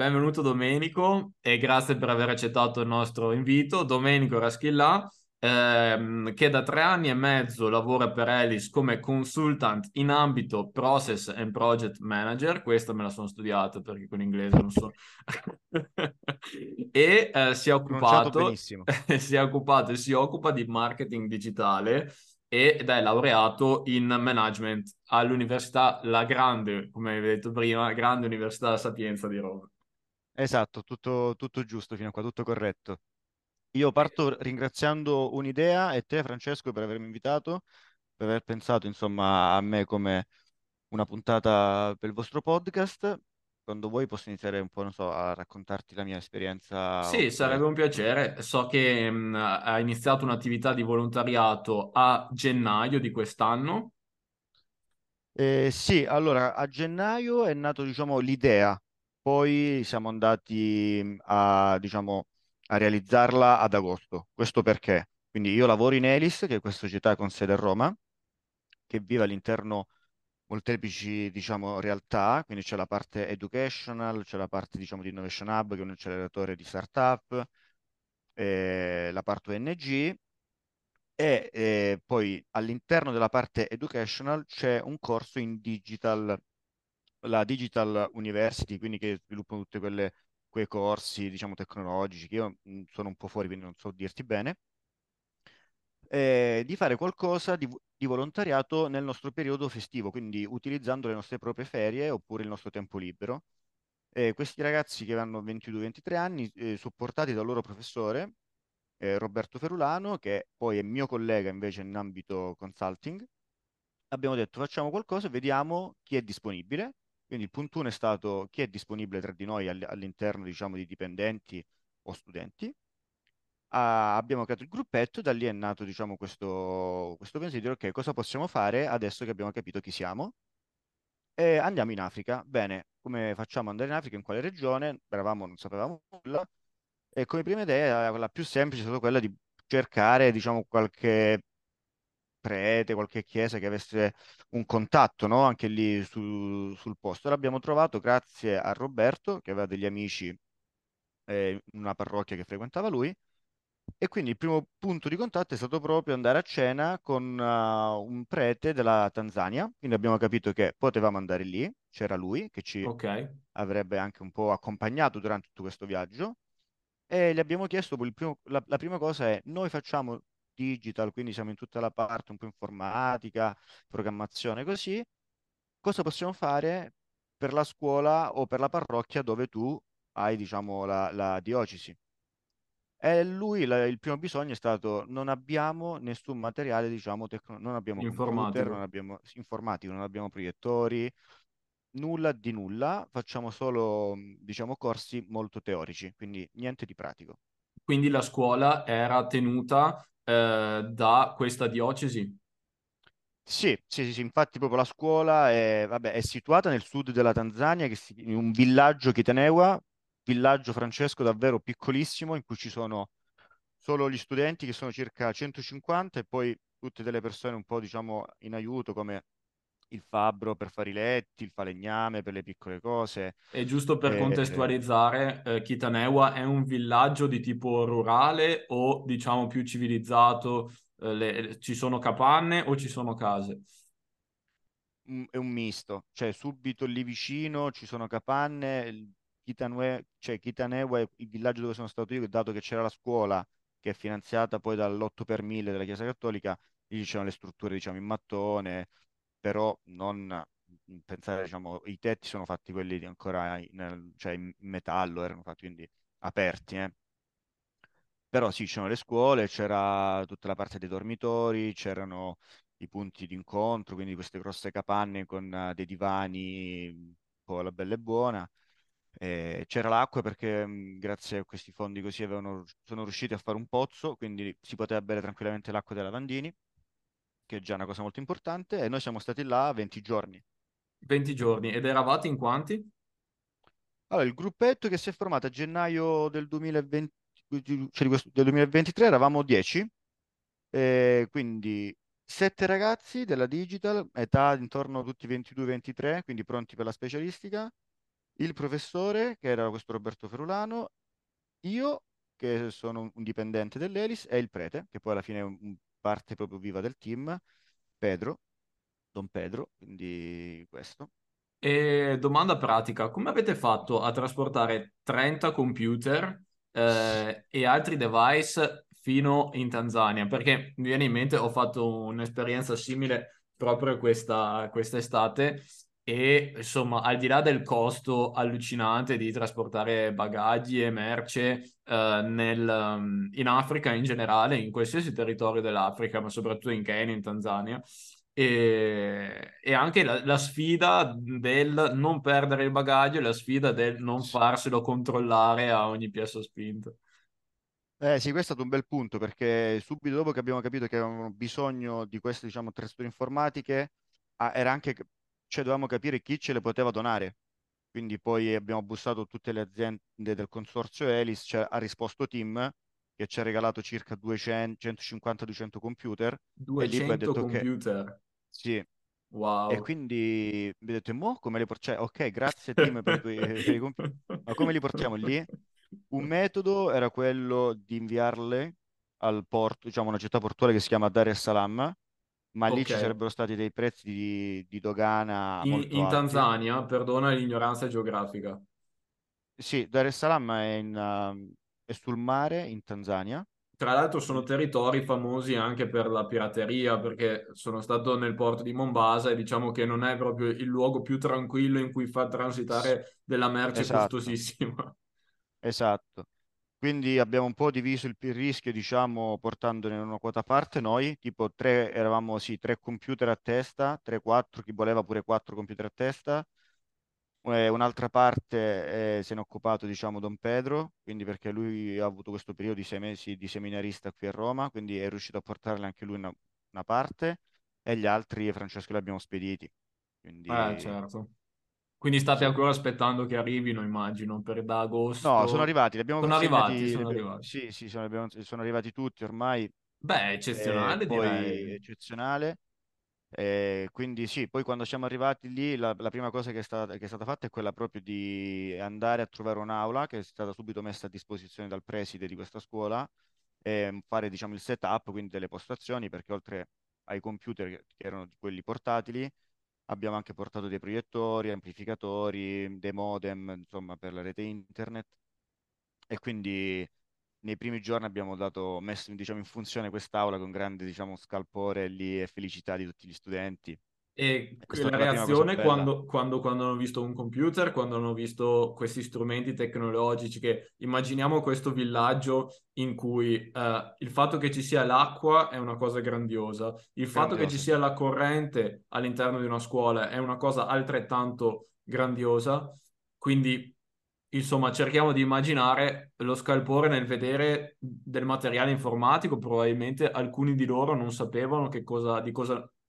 Benvenuto Domenico e grazie per aver accettato il nostro invito. Domenico Raschillà, che da 3 anni e mezzo lavora per Elis come consultant in ambito Process and Project Manager. Questa me la sono studiata perché con l'inglese non so. E si occupa di marketing digitale ed è laureato in management all'università La Grande, come avevi detto prima, Grande Università Sapienza di Roma. Esatto, tutto giusto fino a qua, tutto corretto. Io parto ringraziando Unidea e te, Francesco, per avermi invitato, per aver pensato, insomma, a me come una puntata per il vostro podcast. Quando vuoi posso iniziare un po', non so, a raccontarti la mia esperienza. Sì, sarebbe un piacere. So che ha iniziato un'attività di volontariato a gennaio di quest'anno. Sì, allora, a gennaio è nato, diciamo, l'idea. Poi siamo andati a realizzarla ad agosto. Questo perché? Quindi io lavoro in Elis, che è questa società con sede a Roma, che vive all'interno molteplici, diciamo, realtà, quindi c'è la parte educational, c'è la parte, diciamo, di Innovation Hub, che è un acceleratore di startup, la parte ONG e poi all'interno della parte educational c'è un corso in digital, la Digital University, quindi che sviluppano tutti quei corsi, diciamo, tecnologici, che io sono un po' fuori, quindi non so dirti bene. Di fare qualcosa di volontariato nel nostro periodo festivo, quindi utilizzando le nostre proprie ferie oppure il nostro tempo libero. Questi ragazzi che hanno 22-23 anni, supportati dal loro professore, Roberto Ferulano, che poi è mio collega invece in ambito consulting, abbiamo detto facciamo qualcosa e vediamo chi è disponibile. Quindi il punto 1 è stato chi è disponibile tra di noi all'interno, diciamo, di dipendenti o studenti. Abbiamo creato il gruppetto, da lì è nato, diciamo, questo pensiero, ok, cosa possiamo fare adesso che abbiamo capito chi siamo? Andiamo in Africa. Bene, come facciamo ad andare in Africa, in quale regione? Eravamo, non sapevamo nulla, e come prima idea la più semplice è stata quella di cercare, diciamo, qualche prete, qualche chiesa che avesse un contatto, no? Anche lì sul posto. L'abbiamo trovato grazie a Roberto, che aveva degli amici in una parrocchia che frequentava lui. E quindi il primo punto di contatto è stato proprio andare a cena con un prete della Tanzania, quindi abbiamo capito che potevamo andare lì, c'era lui che ci avrebbe anche un po' accompagnato durante tutto questo viaggio, e gli abbiamo chiesto, la prima cosa è, noi facciamo digital, quindi siamo in tutta la parte un po' informatica, programmazione così, cosa possiamo fare per la scuola o per la parrocchia dove tu hai, diciamo, la diocesi? E lui il primo bisogno è stato non abbiamo nessun materiale, diciamo, non abbiamo computer, non abbiamo informatico, non abbiamo proiettori, nulla di nulla, facciamo solo, diciamo, corsi molto teorici, quindi niente di pratico. Quindi la scuola era tenuta da questa diocesi? Sì, infatti proprio la scuola è situata nel sud della Tanzania, in un villaggio Kitenewa, villaggio, Francesco, davvero piccolissimo, in cui ci sono solo gli studenti, che sono circa 150, e poi tutte delle persone un po', diciamo, in aiuto, come il fabbro per fare i letti, il falegname per le piccole cose. E giusto per contestualizzare, Kitenewa è un villaggio di tipo rurale o, diciamo, più civilizzato? Ci sono capanne o ci sono case? È un misto, cioè subito lì vicino ci sono capanne. Kitenewa è il villaggio dove sono stato io, dato che c'era la scuola che è finanziata poi dall'8 per 1000 della Chiesa Cattolica, lì c'erano le strutture, diciamo, in mattone, però non pensare, diciamo, i tetti sono fatti quelli ancora in metallo, erano fatti quindi aperti, Però sì, c'erano le scuole, c'era tutta la parte dei dormitori, c'erano i punti di incontro, quindi queste grosse capanne con dei divani un po' la bella e buona. C'era l'acqua perché grazie a questi fondi così sono riusciti a fare un pozzo, quindi si poteva bere tranquillamente l'acqua dei lavandini, che è già una cosa molto importante, e noi siamo stati là 20 giorni. 20 giorni, ed eravate in quanti? Allora, il gruppetto che si è formato a gennaio del 2020, cioè del 2023, eravamo 10, quindi 7 ragazzi della digital, età intorno a tutti 22-23, quindi pronti per la specialistica, il professore, che era questo Roberto Ferulano, io, che sono un dipendente dell'Elis, e il prete, che poi alla fine è parte proprio viva del team, Pedro, Don Pedro, quindi questo. E domanda pratica, come avete fatto a trasportare 30 computer e altri device fino in Tanzania? Perché mi viene in mente, ho fatto un'esperienza simile proprio quest'estate e insomma, al di là del costo allucinante di trasportare bagagli e merce in Africa in generale, in qualsiasi territorio dell'Africa, ma soprattutto in Kenya, in Tanzania, e anche la sfida del non perdere il bagaglio e la sfida del non farselo controllare a ogni piazza spinta. Sì, questo è stato un bel punto, perché subito dopo che abbiamo capito che avevamo bisogno di queste, diciamo, attrezzature informatiche, era anche, cioè, dovevamo capire chi ce le poteva donare. Quindi poi abbiamo bussato tutte le aziende del consorzio Elis, ha risposto TIM, che ci ha regalato circa 150-200 computer. 200 e detto computer? Che... Sì. Wow. E quindi mi detto, mo come li portiamo? Ok, grazie TIM per i computer. Ma come li portiamo lì? Un metodo era quello di inviarle al porto, diciamo una città portuale che si chiama Dar es Salaam, ma lì ci sarebbero stati dei prezzi di dogana molto in alti. Tanzania, perdona l'ignoranza geografica. Sì, Dar es Salaam è sul mare in Tanzania. Tra l'altro sono territori famosi anche per la pirateria, perché sono stato nel porto di Mombasa e diciamo che non è proprio il luogo più tranquillo in cui far transitare della merce costosissima. Esatto. Quindi abbiamo un po' diviso il rischio, diciamo, portandone una quota a parte noi, tipo eravamo tre computer a testa, 3-4, chi voleva pure 4 computer a testa. Un'altra parte se ne è occupato, diciamo, Don Pedro, quindi perché lui ha avuto questo periodo di 6 mesi di seminarista qui a Roma, quindi è riuscito a portarle anche lui una parte, e gli altri Francesco li abbiamo spediti. Quindi... certo. Quindi state ancora aspettando che arrivino, immagino, per da agosto? No, sono arrivati. Sono arrivati. Sì, sono arrivati tutti ormai. Beh, eccezionale, direi. Eccezionale. Quindi sì, poi quando siamo arrivati lì la prima cosa che è stata fatta è quella proprio di andare a trovare un'aula che è stata subito messa a disposizione dal preside di questa scuola e fare, diciamo, il setup, quindi delle postazioni, perché oltre ai computer che erano quelli portatili abbiamo anche portato dei proiettori, amplificatori, dei modem, insomma, per la rete internet, e quindi nei primi giorni abbiamo messo, diciamo, in funzione quest'aula con grande, diciamo, scalpore lì e felicità di tutti gli studenti. E la reazione quando hanno visto un computer, quando hanno visto questi strumenti tecnologici, che immaginiamo questo villaggio in cui il fatto che ci sia l'acqua è una cosa grandiosa, fatto che ci sia la corrente all'interno di una scuola è una cosa altrettanto grandiosa, quindi... Insomma, cerchiamo di immaginare lo scalpore nel vedere del materiale informatico. Probabilmente alcuni di loro non sapevano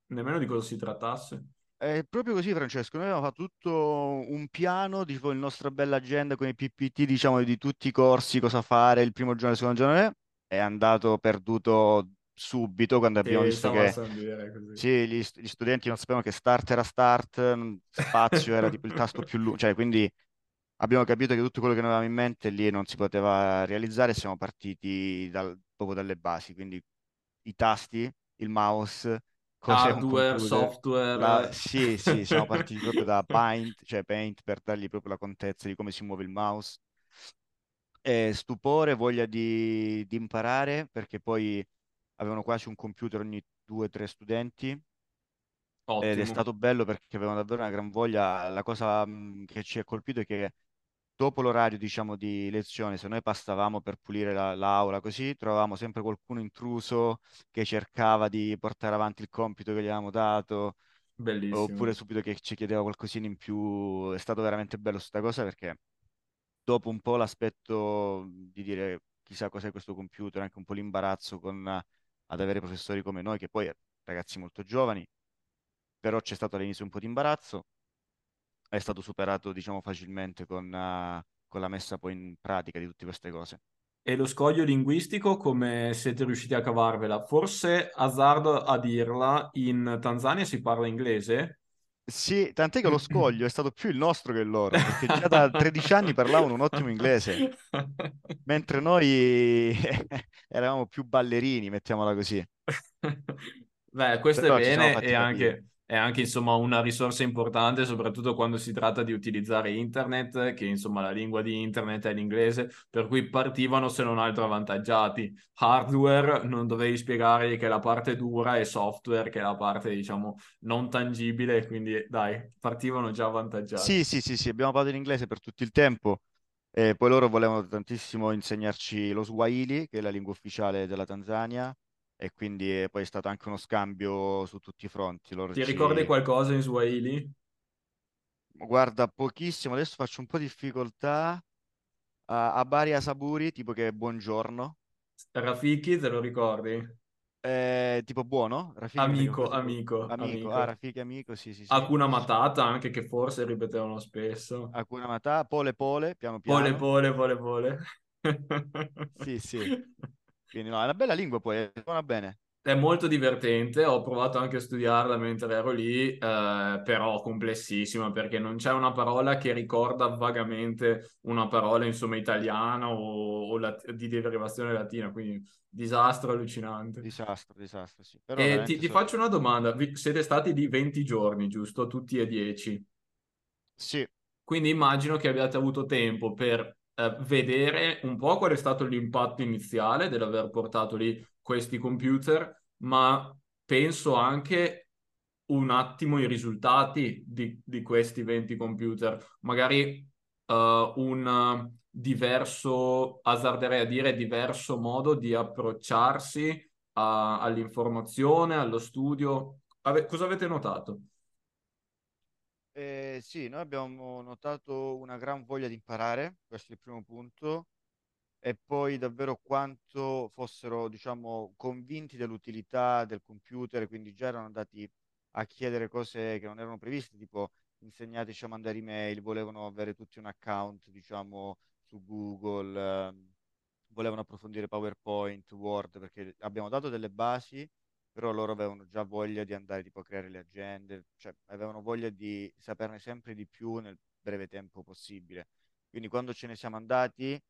nemmeno di cosa si trattasse. È proprio così, Francesco. Noi avevamo fatto tutto un piano, tipo il nostro bella agenda con i PPT, diciamo, di tutti i corsi, cosa fare il primo giorno e il secondo giorno. È andato perduto subito quando abbiamo visto che sì, gli studenti non sapevano che start era start, spazio era tipo il tasto più lungo, cioè, quindi... Abbiamo capito che tutto quello che noi avevamo in mente lì non si poteva realizzare, siamo partiti proprio dalle basi, quindi i tasti, il mouse, hardware, software. Sì, siamo partiti proprio da Paint, per dargli proprio la contezza di come si muove il mouse. E stupore, voglia di imparare, perché poi avevano quasi un computer ogni 2-3 studenti. Ottimo. Ed è stato bello perché avevano davvero una gran voglia. La cosa che ci ha colpito è che dopo l'orario, diciamo, di lezione, se noi passavamo per pulire l'aula così, trovavamo sempre qualcuno intruso che cercava di portare avanti il compito che gli avevamo dato. Bellissimo. Oppure subito che ci chiedeva qualcosina in più. È stato veramente bello questa cosa, perché dopo un po' l'aspetto di dire chissà cos'è questo computer, anche un po' l'imbarazzo ad avere professori come noi, che poi ragazzi molto giovani, però c'è stato all'inizio un po' di imbarazzo, è stato superato, diciamo, facilmente con la messa poi in pratica di tutte queste cose. E lo scoglio linguistico come siete riusciti a cavarvela? Forse azzardo a dirla, in Tanzania si parla inglese, Sì, tant'è che lo scoglio è stato più il nostro che il loro, perché già da 13 anni parlavano un ottimo inglese, mentre noi eravamo più ballerini, mettiamola così. Beh, questo però è bene e anche, insomma, una risorsa importante, soprattutto quando si tratta di utilizzare internet, che insomma la lingua di internet è l'inglese, per cui partivano se non altro avvantaggiati. Hardware, non dovevi spiegare che è la parte dura, e software che è la parte, diciamo, non tangibile, quindi dai, partivano già avvantaggiati. Sì, abbiamo parlato in inglese per tutto il tempo, e poi loro volevano tantissimo insegnarci lo Swahili, che è la lingua ufficiale della Tanzania, e quindi poi è stato anche uno scambio su tutti i fronti. Ti ricordi qualcosa in Swahili? Guarda, pochissimo, adesso faccio un po' di difficoltà. Habari Asaburi, tipo che è buongiorno. Rafiki, te lo ricordi? Tipo buono? Rafiki, amico. Rafiki, amico, sì. Hakuna Matata, anche, che forse ripetevano spesso. Hakuna Matata, pole, piano. Pole. Sì. Quindi no, è una bella lingua, poi suona bene. È molto divertente, ho provato anche a studiarla mentre ero lì, però complessissima, perché non c'è una parola che ricorda vagamente una parola, insomma, italiana o di derivazione latina, quindi disastro allucinante. Disastro, sì. Però e ti faccio una domanda, siete stati lì 20 giorni, giusto? Tutti e 10? Sì. Quindi immagino che abbiate avuto tempo per vedere un po' qual è stato l'impatto iniziale dell'aver portato lì questi computer, ma penso anche un attimo i risultati di questi 20 computer, magari un diverso, azzarderei a dire, diverso modo di approcciarsi all'informazione, allo studio. Cosa avete notato? Sì, noi abbiamo notato una gran voglia di imparare, questo è il primo punto, e poi davvero quanto fossero, diciamo, convinti dell'utilità del computer, quindi già erano andati a chiedere cose che non erano previste, tipo insegnateci a mandare email, volevano avere tutti un account, diciamo, su Google, volevano approfondire PowerPoint, Word, perché abbiamo dato delle basi, però loro avevano già voglia di andare tipo a creare le agende, cioè avevano voglia di saperne sempre di più nel breve tempo possibile. Quindi quando ce ne siamo andati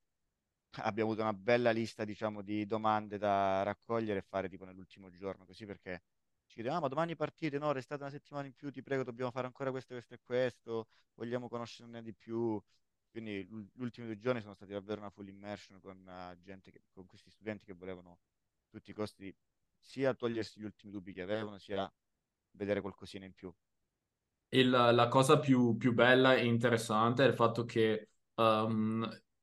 abbiamo avuto una bella lista, diciamo, di domande da raccogliere e fare tipo nell'ultimo giorno, così, perché ci chiedevano, ma domani partite? No, restate una settimana in più, ti prego, dobbiamo fare ancora questo, vogliamo conoscerne di più. Quindi gli ultimi 2 giorni sono stati davvero una full immersion con gente, con questi studenti che volevano a tutti i costi sia togliersi gli ultimi dubbi che avevano, sia vedere qualcosina in più. La cosa più bella e interessante è il fatto che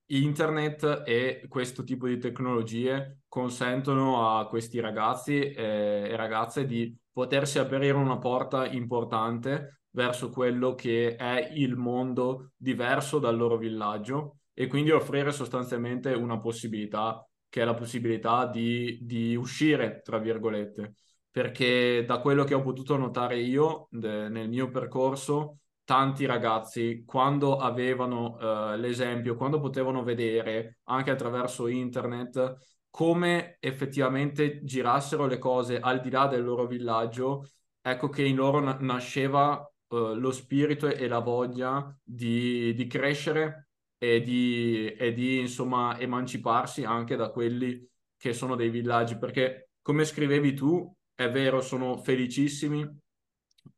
internet e questo tipo di tecnologie consentono a questi ragazzi e ragazze di potersi aprire una porta importante verso quello che è il mondo diverso dal loro villaggio, e quindi offrire sostanzialmente una possibilità, che è la possibilità di uscire, tra virgolette, perché da quello che ho potuto notare io nel mio percorso, tanti ragazzi, quando avevano l'esempio, quando potevano vedere, anche attraverso internet, come effettivamente girassero le cose al di là del loro villaggio, ecco che in loro nasceva lo spirito e la voglia di crescere, e di insomma emanciparsi anche da quelli che sono dei villaggi, perché come scrivevi tu, è vero, sono felicissimi,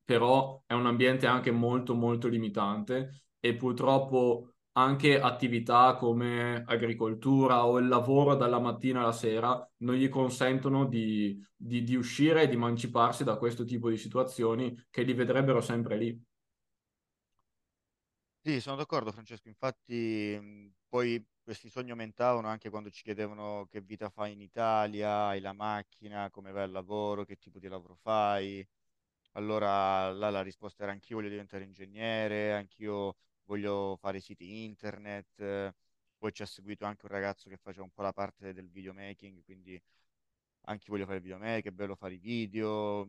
però è un ambiente anche molto molto limitante, e purtroppo anche attività come agricoltura o il lavoro dalla mattina alla sera non gli consentono di uscire e di emanciparsi da questo tipo di situazioni che li vedrebbero sempre lì. Sì, sono d'accordo, Francesco, infatti poi questi sogni aumentavano anche quando ci chiedevano che vita fai in Italia, hai la macchina, come vai al lavoro, che tipo di lavoro fai. Allora là la risposta era: anch'io voglio diventare ingegnere, anch'io voglio fare siti internet. Poi ci ha seguito anche un ragazzo che faceva un po' la parte del videomaking, quindi anche voglio fare il videomaker, è bello fare i video.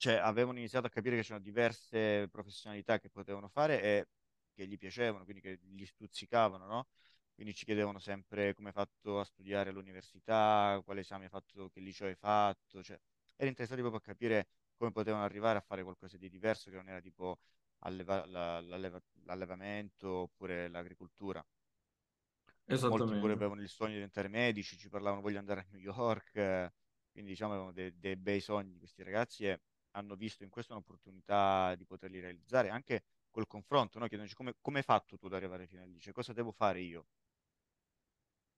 Cioè, avevano iniziato a capire che c'erano diverse professionalità che potevano fare e che gli piacevano, quindi che gli stuzzicavano, no? Quindi ci chiedevano sempre come hai fatto a studiare all'università, quale esame hai fatto, che liceo hai fatto, cioè, era interessato proprio a capire come potevano arrivare a fare qualcosa di diverso che non era tipo l'allevamento oppure l'agricoltura. Esattamente. Molti pure avevano il sogno di diventare medici, ci parlavano voglio andare a New York, quindi diciamo avevano dei bei sogni questi ragazzi e hanno visto in questo un'opportunità di poterli realizzare anche col confronto, no? Chiedendoci come hai fatto tu ad arrivare fino a lì, cioè, cosa devo fare io?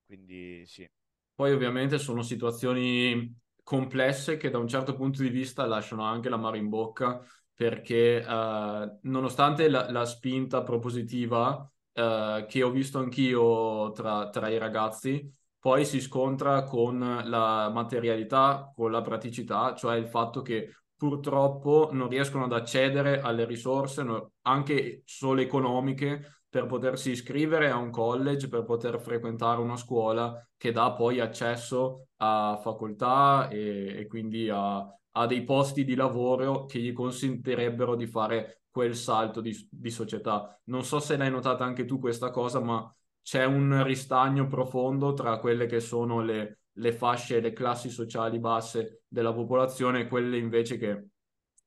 Quindi sì. Poi ovviamente sono situazioni complesse che da un certo punto di vista lasciano anche l'amaro in bocca, perché nonostante la spinta propositiva che ho visto anch'io tra i ragazzi, poi si scontra con la materialità, con la praticità, cioè il fatto che purtroppo non riescono ad accedere alle risorse, anche solo economiche, per potersi iscrivere a un college, per poter frequentare una scuola che dà poi accesso a facoltà e quindi a dei posti di lavoro che gli consentirebbero di fare quel salto di società. Non so se l'hai notata anche tu questa cosa, ma c'è un ristagno profondo tra quelle che sono le fasce, le classi sociali basse della popolazione e quelle invece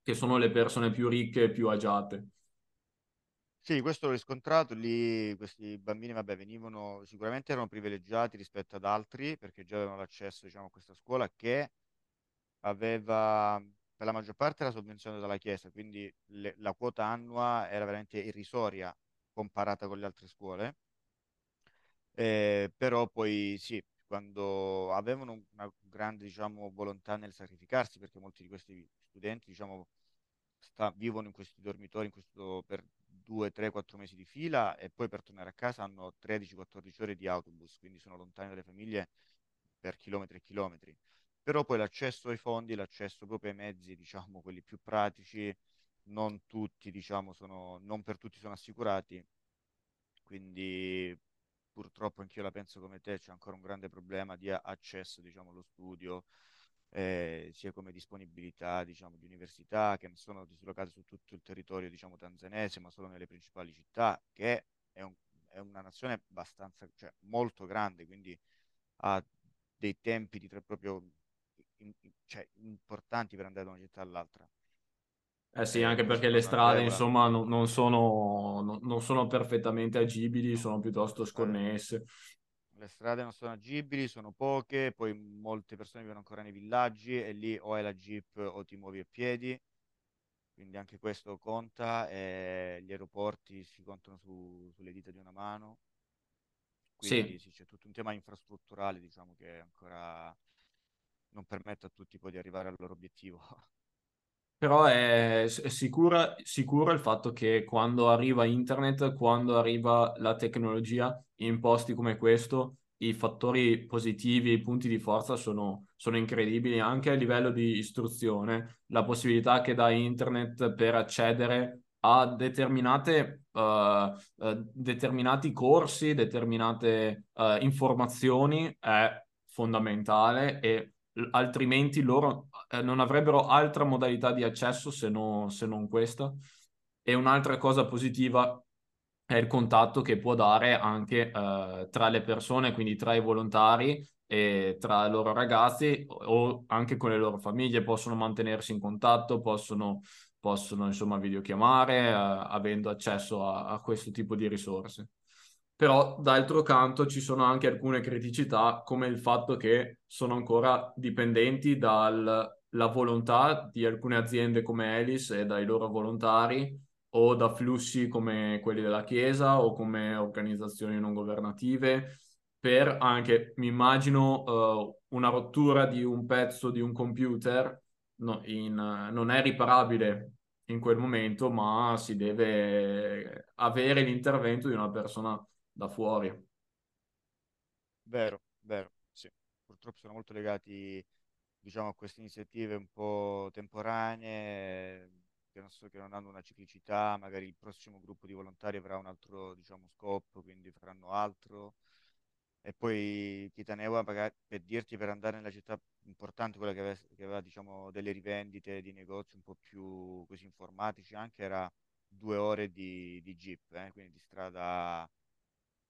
che sono le persone più ricche e più agiate. Sì, questo l'ho riscontrato, lì questi bambini vabbè venivano, sicuramente erano privilegiati rispetto ad altri perché già avevano l'accesso diciamo a questa scuola che aveva per la maggior parte la sovvenzione dalla Chiesa, quindi la quota annua era veramente irrisoria comparata con le altre scuole, però poi sì, quando avevano una grande diciamo volontà nel sacrificarsi, perché molti di questi studenti diciamo vivono in questi dormitori per 2, 3, 4 mesi di fila e poi per tornare a casa hanno 13-14 ore di autobus, quindi sono lontani dalle famiglie per chilometri e chilometri. Però poi l'accesso ai fondi, l'accesso proprio ai mezzi, diciamo, quelli più pratici, non tutti, diciamo, non per tutti sono assicurati, quindi purtroppo anch'io la penso come te, c'è ancora un grande problema di accesso, diciamo, allo studio, sia come disponibilità diciamo di università che sono dislocate su tutto il territorio diciamo tanzanese, ma solo nelle principali città, che è una nazione abbastanza, cioè molto grande, quindi ha dei tempi di proprio cioè, importanti per andare da una città all'altra. Sì, anche perché le strade insomma non sono perfettamente agibili, sono piuttosto sconnesse. Le strade non sono agibili, sono poche, poi molte persone vivono ancora nei villaggi e lì o è la jeep o ti muovi a piedi, quindi anche questo conta, e gli aeroporti si contano sulle dita di una mano, quindi sì, c'è tutto un tema infrastrutturale diciamo che ancora non permette a tutti poi di arrivare al loro obiettivo. Però è sicuro il fatto che quando arriva internet, quando arriva la tecnologia in posti come questo, i fattori positivi, i punti di forza sono incredibili anche a livello di istruzione. La possibilità che dà internet per accedere a determinati corsi, determinate informazioni è fondamentale e altrimenti loro non avrebbero altra modalità di accesso se non questa. E un'altra cosa positiva è il contatto che può dare anche tra le persone, quindi tra i volontari e tra i loro ragazzi o anche con le loro famiglie. Possono mantenersi in contatto, possono insomma videochiamare avendo accesso a questo tipo di risorse. Però d'altro canto ci sono anche alcune criticità, come il fatto che sono ancora dipendenti dalla volontà di alcune aziende come Elis e dai loro volontari, o da flussi come quelli della Chiesa o come organizzazioni non governative, per anche, mi immagino, una rottura di un pezzo di un computer, non è riparabile in quel momento, ma si deve avere l'intervento di una persona da fuori. Vero, sì. Purtroppo sono molto legati, diciamo, a queste iniziative un po' temporanee, che non hanno una ciclicità, magari il prossimo gruppo di volontari avrà un altro, diciamo, scopo, quindi faranno altro. E poi Kitenewa, per dirti, per andare nella città importante, quella che aveva diciamo delle rivendite di negozi un po' più così informatici anche, era 2 ore di jeep, quindi di strada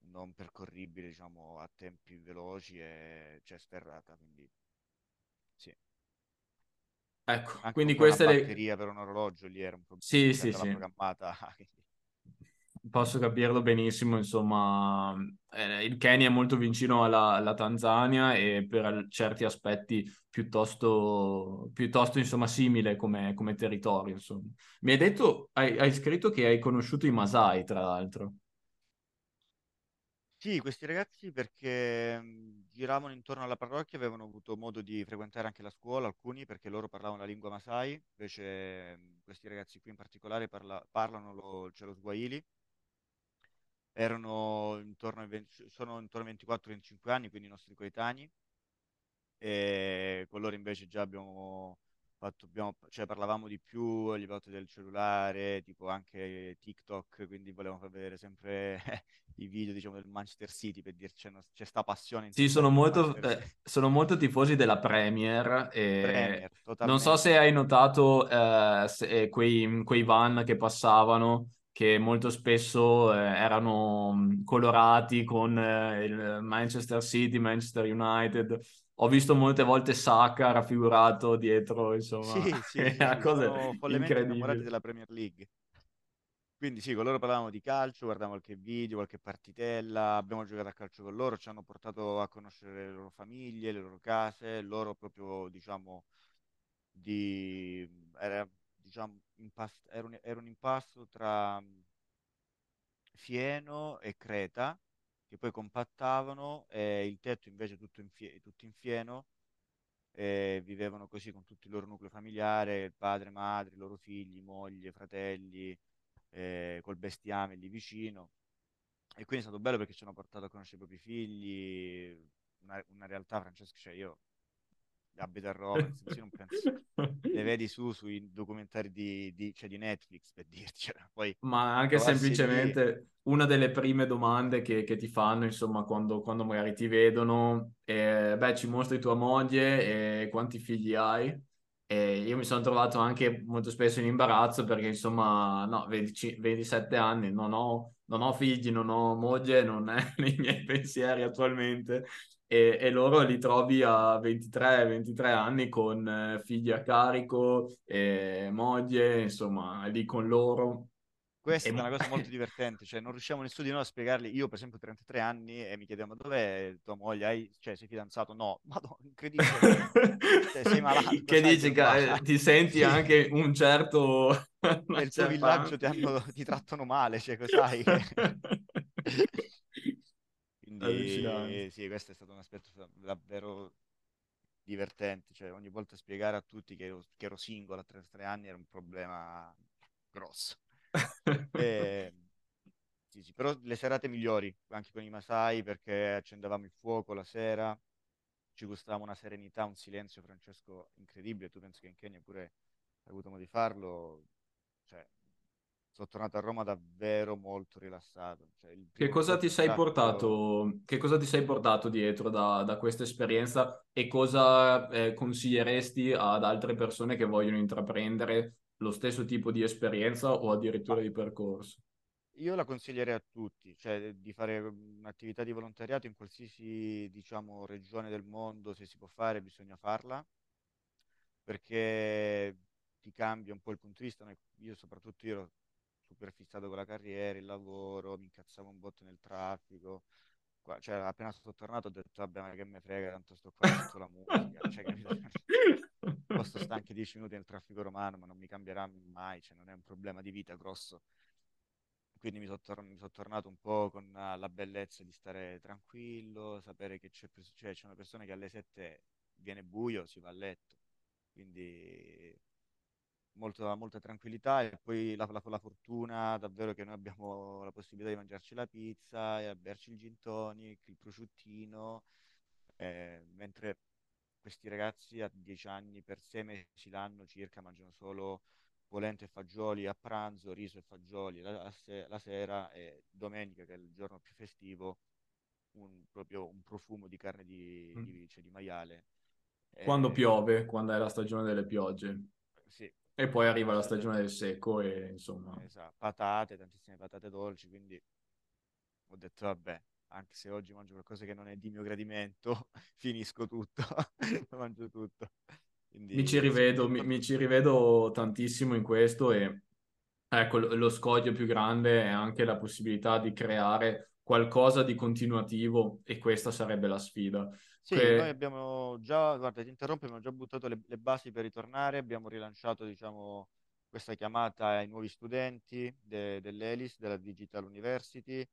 non percorribile, diciamo, a tempi veloci e, cioè, sterrata, quindi sì. Ecco, anche quindi questa è la batteria per un orologio lì era un problema. Sì. Programmata. Posso capirlo benissimo, insomma, il Kenya è molto vicino alla Tanzania e per certi aspetti piuttosto insomma, simile come territorio, insomma. Mi hai detto, hai scritto che hai conosciuto i Masai, tra l'altro. Sì, questi ragazzi perché giravano intorno alla parrocchia, avevano avuto modo di frequentare anche la scuola, alcuni, perché loro parlavano la lingua Masai, invece questi ragazzi qui in particolare parlano lo Swahili. Sono intorno ai 24-25 anni, quindi i nostri coetanei, e con loro invece già parlavamo di più agli volte del cellulare, tipo anche TikTok, quindi volevamo far vedere sempre i video, diciamo, del Manchester City, per dirci c'è sta passione. Sì, sono molto tifosi della Premier, non so se hai notato quei van che passavano, che molto spesso erano colorati con il Manchester City, Manchester United. Ho visto molte volte Saka raffigurato dietro, insomma. Sì, una cosa sono follemente innamorati della Premier League. Quindi sì, con loro parlavamo di calcio, guardavamo qualche video, qualche partitella, abbiamo giocato a calcio con loro, ci hanno portato a conoscere le loro famiglie, le loro case, loro proprio, diciamo, era un impasto tra fieno e creta, che poi compattavano, il tetto invece tutto in fieno, vivevano così con tutto il loro nucleo familiare, padre, madre, i loro figli, moglie, fratelli, col bestiame lì vicino. E quindi è stato bello perché ci hanno portato a conoscere i propri figli, una realtà, Francesco, cioè io abito a Roma, io non penso, le vedi sui documentari di Netflix, per dircela. Poi, ma anche semplicemente una delle prime domande che ti fanno, insomma, quando magari ti vedono, ci mostri tua moglie e quanti figli hai? E io mi sono trovato anche molto spesso in imbarazzo perché, insomma, no, 27 anni, non ho figli, non ho moglie, non è nei miei pensieri attualmente. E loro li trovi a 23 anni con figli a carico, moglie, insomma, lì con loro. Questa è una cosa molto divertente, cioè non riusciamo nessuno di noi a spiegarli. Io, per esempio, ho 33 anni e mi chiedevo, ma dov'è tua moglie? Sei fidanzato? No, madonna, incredibile. Sei malato. Che dici, ti senti anche un certo... Nel tuo villaggio ti trattano male, cioè, cos'hai? Sì, questo è stato un aspetto davvero divertente, cioè ogni volta spiegare a tutti che ero singolo a 33 anni era un problema grosso. Sì, però le serate migliori, anche con i Masai, perché accendevamo il fuoco la sera, ci gustava una serenità, un silenzio, Francesco, incredibile. Tu pensi che in Kenya pure hai avuto modo di farlo, cioè... Sono tornato a Roma davvero molto rilassato. Cioè, che cosa ti sei portato dietro da questa esperienza e cosa consiglieresti ad altre persone che vogliono intraprendere lo stesso tipo di esperienza o addirittura di percorso? Io la consiglierei a tutti, cioè di fare un'attività di volontariato in qualsiasi, diciamo, regione del mondo, se si può fare bisogna farla, perché ti cambia un po' il punto di vista. Io soprattutto ero super fissato con la carriera, il lavoro, mi incazzavo un botto nel traffico. Cioè, appena sono tornato ho detto, vabbè, ma che me frega, tanto sto qua sotto la musica, cioè, capito? Posso stare anche 10 minuti nel traffico romano, ma non mi cambierà mai, cioè, non è un problema di vita grosso. Quindi mi sono tornato un po' con la bellezza di stare tranquillo, sapere che c'è una persona che alle 7 viene buio, si va a letto, quindi... Molta tranquillità. E poi la fortuna davvero che noi abbiamo la possibilità di mangiarci la pizza e berci il gin tonic, il prosciuttino, mentre questi ragazzi a 10 anni per 6 mesi l'anno circa mangiano solo polenta e fagioli a pranzo, riso e fagioli la sera, e domenica, che è il giorno più festivo, proprio un profumo di carne di maiale. Quando piove, quando è la stagione delle piogge. Sì. E poi arriva la stagione del secco e insomma... Esatto, tantissime patate dolci, quindi ho detto vabbè, anche se oggi mangio qualcosa che non è di mio gradimento, finisco tutto, mangio tutto. Quindi, mi ci rivedo tantissimo in questo, e ecco, lo scoglio più grande è anche la possibilità di creare qualcosa di continuativo, e questa sarebbe la sfida. Sì, noi abbiamo già, guarda, ti interrompo, abbiamo già buttato le basi per ritornare, abbiamo rilanciato, diciamo, questa chiamata ai nuovi studenti dell'Elis, della Digital University,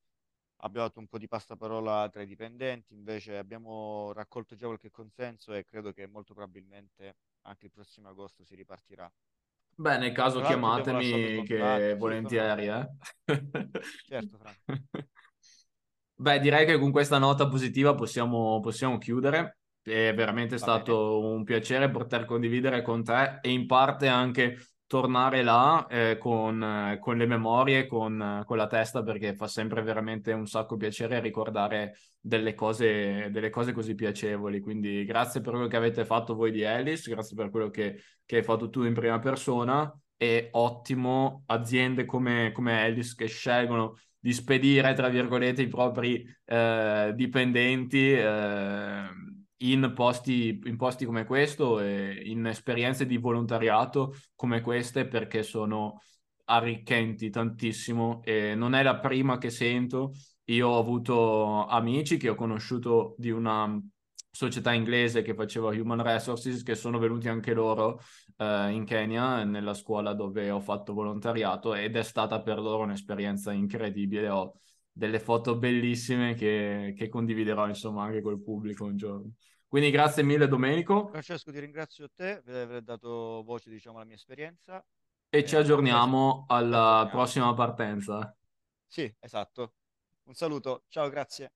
abbiamo dato un po' di passaparola tra i dipendenti, invece abbiamo raccolto già qualche consenso e credo che molto probabilmente anche il prossimo agosto si ripartirà. Beh, nel caso chiamatemi, che volentieri, Certo, Franco. Beh, direi che con questa nota positiva possiamo chiudere. È veramente stato un piacere poter condividere con te e in parte anche tornare là con le memorie, con la testa, perché fa sempre veramente un sacco piacere ricordare delle cose così piacevoli. Quindi grazie per quello che avete fatto voi di Elis, grazie per quello che hai fatto tu in prima persona, e ottimo aziende come Elis che scelgono di spedire, tra virgolette, i propri dipendenti in posti come questo, e in esperienze di volontariato come queste, perché sono arricchenti tantissimo, e non è la prima che sento. Io ho avuto amici che ho conosciuto di una società inglese che faceva Human Resources, che sono venuti anche loro in Kenya, nella scuola dove ho fatto volontariato, ed è stata per loro un'esperienza incredibile. Ho delle foto bellissime che condividerò, insomma, anche col pubblico un giorno. Quindi grazie mille, Domenico. Francesco, ti ringrazio te per aver dato voce, diciamo, alla mia esperienza. E ci aggiorniamo alla prossima partenza. Sì, esatto. Un saluto, ciao, grazie.